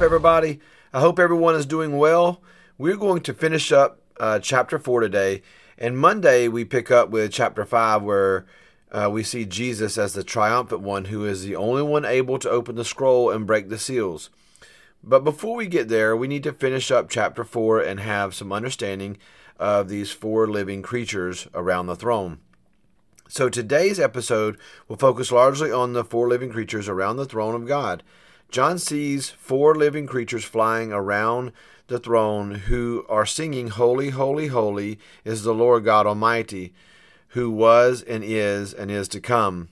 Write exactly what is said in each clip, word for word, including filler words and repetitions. up, everybody? I hope everyone is doing well. We're going to finish up uh, chapter four today, and Monday we pick up with chapter five, where uh, we see Jesus as the triumphant one, who is the only one able to open the scroll and break the seals. But before we get there, we need to finish up chapter four and have some understanding of these four living creatures around the throne. So today's episode will focus largely on the four living creatures around the throne of God. John sees four living creatures flying around the throne who are singing, "Holy, holy, holy is the Lord God Almighty, who was and is and is to come."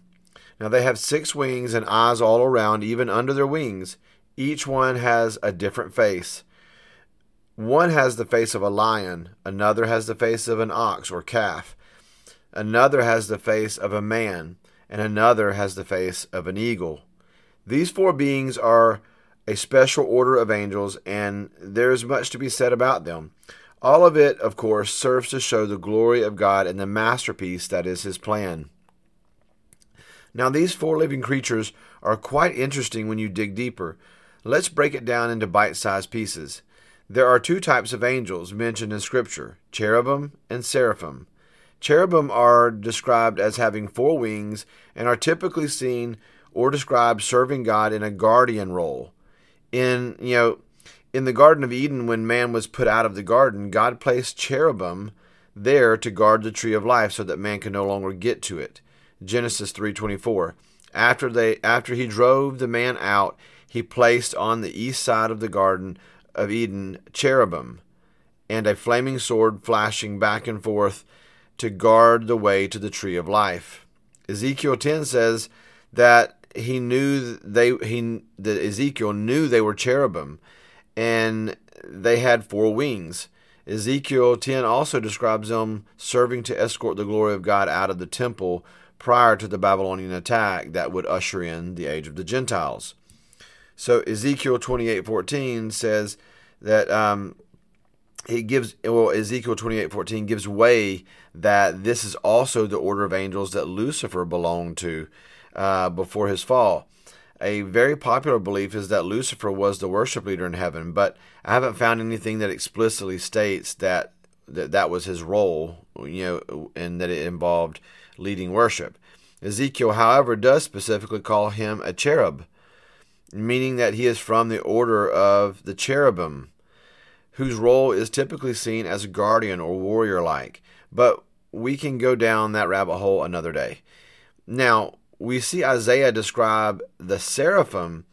Now they have six wings and eyes all around, even under their wings. Each one has a different face. One has the face of a lion. Another has the face of an ox or calf. Another has the face of a man, and another has the face of an eagle. These four beings are a special order of angels, and there is much to be said about them. All of it, of course, serves to show the glory of God and the masterpiece that is his plan. Now, these four living creatures are quite interesting when you dig deeper. Let's break it down into bite-sized pieces. There are two types of angels mentioned in Scripture, cherubim and seraphim. Cherubim are described as having four wings and are typically seen or described serving God in a guardian role. In, you know, in the Garden of Eden, when man was put out of the garden, God placed cherubim there to guard the tree of life so that man could no longer get to it. Genesis three twenty-four. After they after he drove the man out, he placed on the east side of the Garden of Eden cherubim and a flaming sword flashing back and forth to guard the way to the tree of life. Ezekiel ten says that he knew they he that Ezekiel knew they were cherubim, and they had four wings. Ezekiel ten also describes them serving to escort the glory of God out of the temple prior to the Babylonian attack that would usher in the age of the Gentiles. So Ezekiel twenty-eight fourteen says that um, He gives well. Ezekiel twenty-eight fourteen gives way that this is also the order of angels that Lucifer belonged to uh, before his fall. A very popular belief is that Lucifer was the worship leader in heaven, but I haven't found anything that explicitly states that that, that was his role, you know, and that it involved leading worship. Ezekiel, however, does specifically call him a cherub, meaning that he is from the order of the cherubim, whose role is typically seen as guardian or warrior-like. But we can go down that rabbit hole another day. Now, we see Isaiah describe the seraphim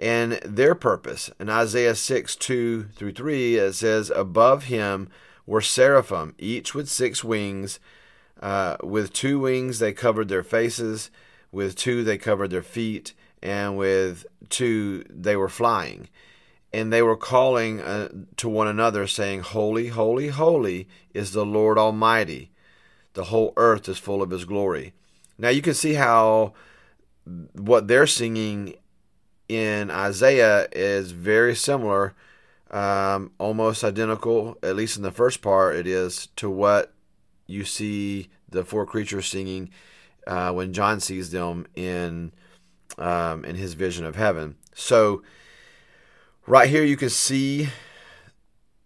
and their purpose. In Isaiah six, two through three, it says, "Above him were seraphim, each with six wings. Uh, with two wings they covered their faces, with two they covered their feet, and with two they were flying. And they were calling uh, to one another, saying, 'Holy, holy, holy is the Lord Almighty. The whole earth is full of his glory.'" Now you can see how what they're singing in Isaiah is very similar, um, almost identical, at least in the first part it is, to what you see the four creatures singing uh, when John sees them in, um, in his vision of heaven. So right here you can see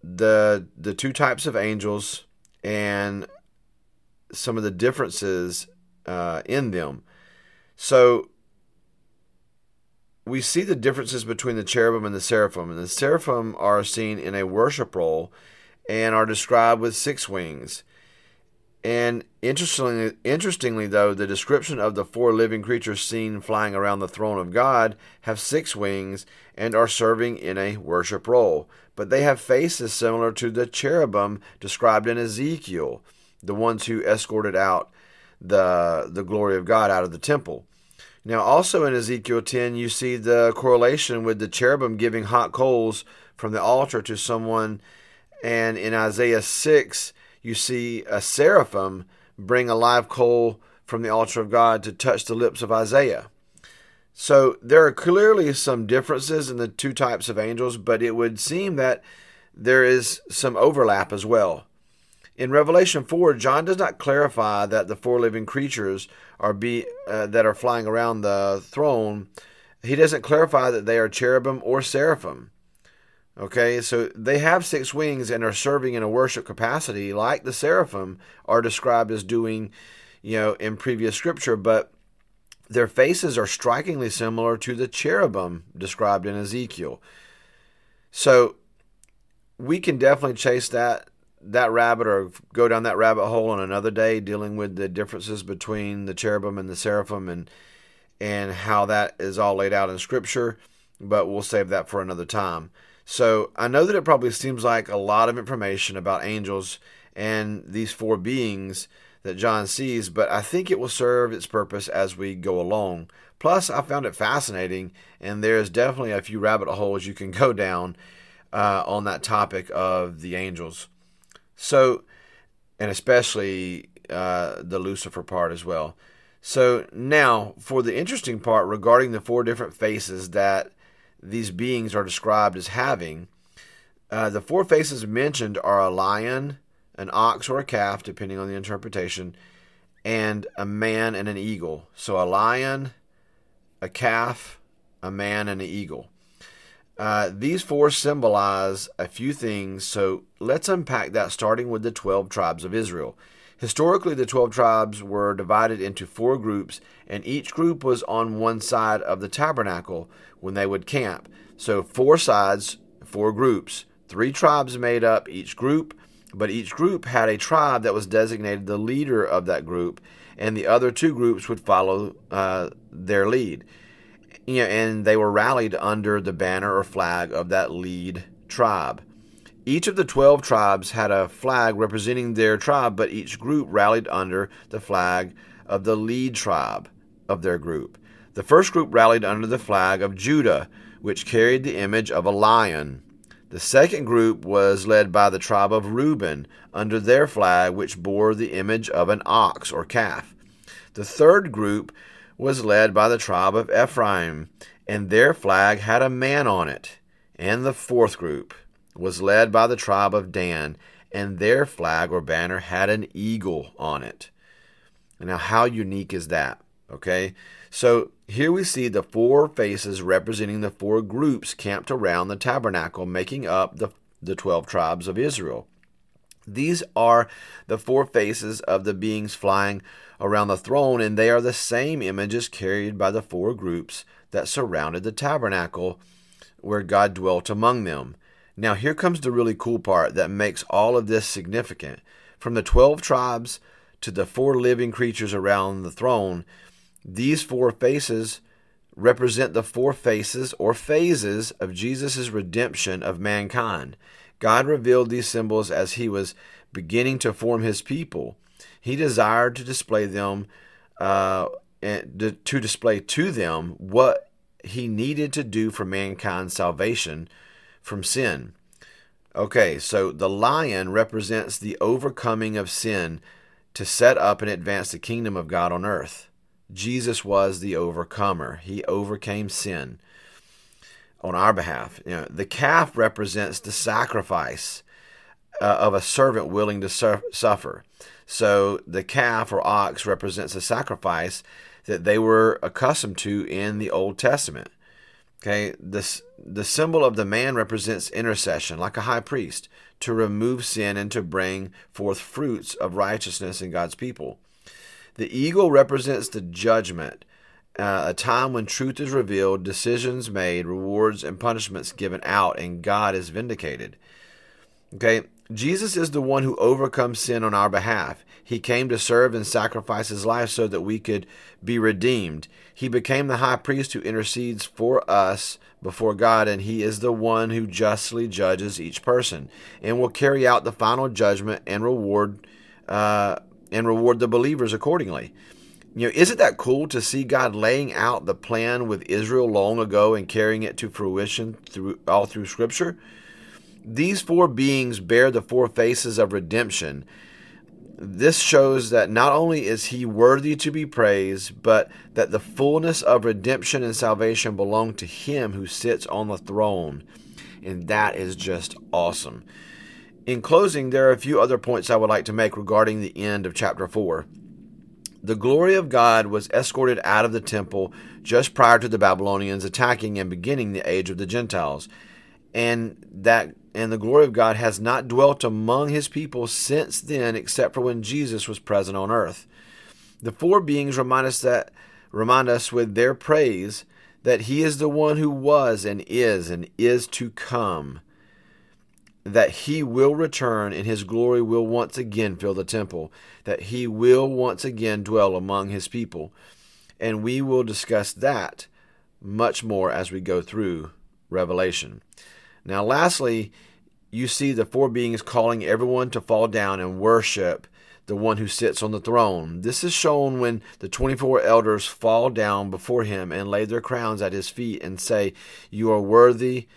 the the two types of angels and some of the differences uh, in them. So we see the differences between the cherubim and the seraphim. And the seraphim are seen in a worship role and are described with six wings. And interestingly, interestingly, though, the description of the four living creatures seen flying around the throne of God have six wings and are serving in a worship role. But they have faces similar to the cherubim described in Ezekiel, the ones who escorted out the, the glory of God out of the temple. Now, also in Ezekiel ten, you see the correlation with the cherubim giving hot coals from the altar to someone. And in Isaiah six, you see a seraphim bring a live coal from the altar of God to touch the lips of Isaiah. So there are clearly some differences in the two types of angels, but it would seem that there is some overlap as well. In Revelation four, John does not clarify that the four living creatures are be uh, that are flying around the throne. He doesn't clarify that they are cherubim or seraphim. Okay, so they have six wings and are serving in a worship capacity, like the seraphim are described as doing, you know, in previous scripture, but their faces are strikingly similar to the cherubim described in Ezekiel. So we can definitely chase that that rabbit or go down that rabbit hole on another day, dealing with the differences between the cherubim and the seraphim and and how that is all laid out in scripture, but we'll save that for another time. So I know that it probably seems like a lot of information about angels and these four beings that John sees, but I think it will serve its purpose as we go along. Plus, I found it fascinating, and there is definitely a few rabbit holes you can go down uh, on that topic of the angels. So, and especially uh, the Lucifer part as well. So now for the interesting part regarding the four different faces that these beings are described as having. Uh, the four faces mentioned are a lion, an ox or a calf, depending on the interpretation, and a man and an eagle. So a lion, a calf, a man, and an eagle. Uh, these four symbolize a few things, so let's unpack that, starting with the twelve tribes of Israel. Historically, the twelve tribes were divided into four groups, and each group was on one side of the tabernacle when they would camp. So four sides, four groups. Three tribes made up each group, but each group had a tribe that was designated the leader of that group, and the other two groups would follow uh, their lead. You know, and they were rallied under the banner or flag of that lead tribe. Each of the twelve tribes had a flag representing their tribe, but each group rallied under the flag of the lead tribe of their group. The first group rallied under the flag of Judah, which carried the image of a lion. The second group was led by the tribe of Reuben under their flag, which bore the image of an ox or calf. The third group was led by the tribe of Ephraim, and their flag had a man on it. And the fourth group was led by the tribe of Dan, and their flag or banner had an eagle on it. Now, how unique is that? Okay, so here we see the four faces representing the four groups camped around the tabernacle, making up the, the twelve tribes of Israel. These are the four faces of the beings flying around the throne, and they are the same images carried by the four groups that surrounded the tabernacle where God dwelt among them. Now, here comes the really cool part that makes all of this significant. From the twelve tribes to the four living creatures around the throne, these four faces represent the four faces or phases of Jesus' redemption of mankind. God revealed these symbols as he was beginning to form his people. He desired to display them, uh, and to display to them what he needed to do for mankind's salvation from sin. Okay, so the lion represents the overcoming of sin to set up and advance the kingdom of God on earth. Jesus was the overcomer. He overcame sin on our behalf. You know, the calf represents the sacrifice uh, of a servant willing to sur- suffer. So the calf or ox represents a sacrifice that they were accustomed to in the Old Testament. Okay, this, the symbol of the man represents intercession, like a high priest, to remove sin and to bring forth fruits of righteousness in God's people. The eagle represents the judgment, uh, a time when truth is revealed, decisions made, rewards and punishments given out, and God is vindicated. Okay, Jesus is the one who overcomes sin on our behalf. He came to serve and sacrifice his life so that we could be redeemed. He became the high priest who intercedes for us before God, and he is the one who justly judges each person and will carry out the final judgment and reward uh, and reward the believers accordingly. You know, isn't that cool to see God laying out the plan with Israel long ago and carrying it to fruition through all through Scripture? These four beings bear the four faces of redemption. This shows that not only is he worthy to be praised, but that the fullness of redemption and salvation belong to him who sits on the throne. And that is just awesome. In closing, there are a few other points I would like to make regarding the end of chapter four. The glory of God was escorted out of the temple just prior to the Babylonians attacking and beginning the age of the Gentiles. and that and the glory of God has not dwelt among his people since then, except for when Jesus was present on earth. The four beings remind us that remind us with their praise that he is the one who was and is and is to come, that he will return and his glory will once again fill the temple, that he will once again dwell among his people. And we will discuss that much more as we go through Revelation. Now, lastly, you see the four beings calling everyone to fall down and worship the one who sits on the throne. This is shown when the twenty-four elders fall down before him and lay their crowns at his feet and say, "You are worthy,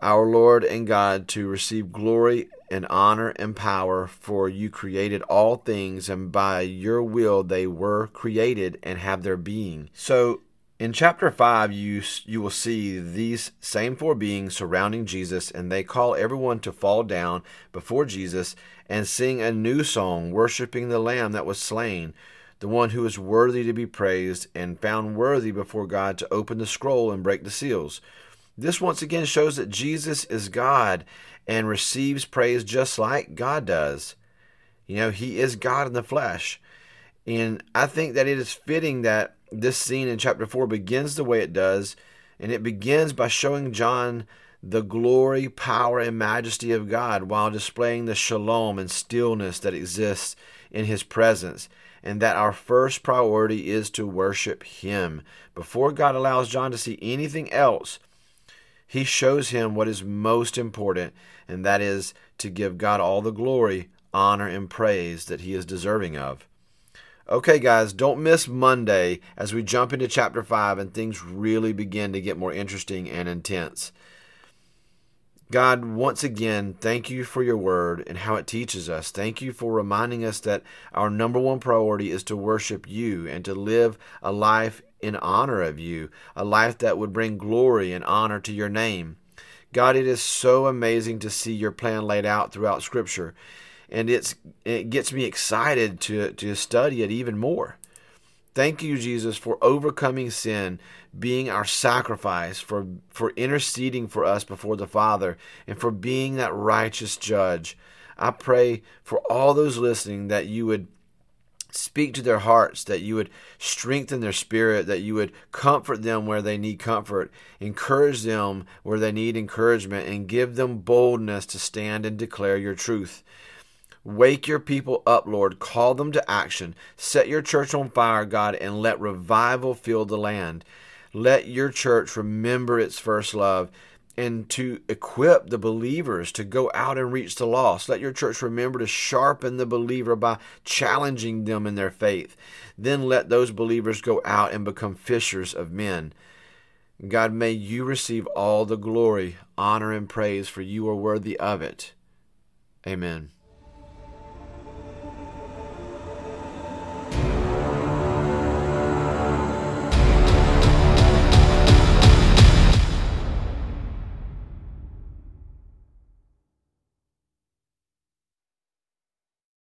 our Lord and God, to receive glory and honor and power, for you created all things, and by your will they were created and have their being." So in chapter five, you you will see these same four beings surrounding Jesus, and they call everyone to fall down before Jesus and sing a new song, worshiping the Lamb that was slain, the one who is worthy to be praised and found worthy before God to open the scroll and break the seals. This once again shows that Jesus is God and receives praise just like God does. You know, he is God in the flesh. And I think that it is fitting that this scene in chapter four begins the way it does, and it begins by showing John the glory, power, and majesty of God while displaying the shalom and stillness that exists in his presence, and that our first priority is to worship him. Before God allows John to see anything else, he shows him what is most important, and that is to give God all the glory, honor, and praise that he is deserving of. Okay, guys, don't miss Monday as we jump into chapter five and things really begin to get more interesting and intense. God, once again, thank you for your word and how it teaches us. Thank you for reminding us that our number one priority is to worship you and to live a life in honor of you, a life that would bring glory and honor to your name. God, it is so amazing to see your plan laid out throughout Scripture, and it's it gets me excited to, to study it even more. Thank you, Jesus, for overcoming sin, being our sacrifice, for, for interceding for us before the Father, and for being that righteous judge. I pray for all those listening that you would speak to their hearts, that you would strengthen their spirit, that you would comfort them where they need comfort, encourage them where they need encouragement, and give them boldness to stand and declare your truth. Wake your people up, Lord. Call them to action. Set your church on fire, God, and let revival fill the land. Let your church remember its first love and to equip the believers to go out and reach the lost. Let your church remember to sharpen the believer by challenging them in their faith. Then let those believers go out and become fishers of men. God, may you receive all the glory, honor, and praise, for you are worthy of it. Amen.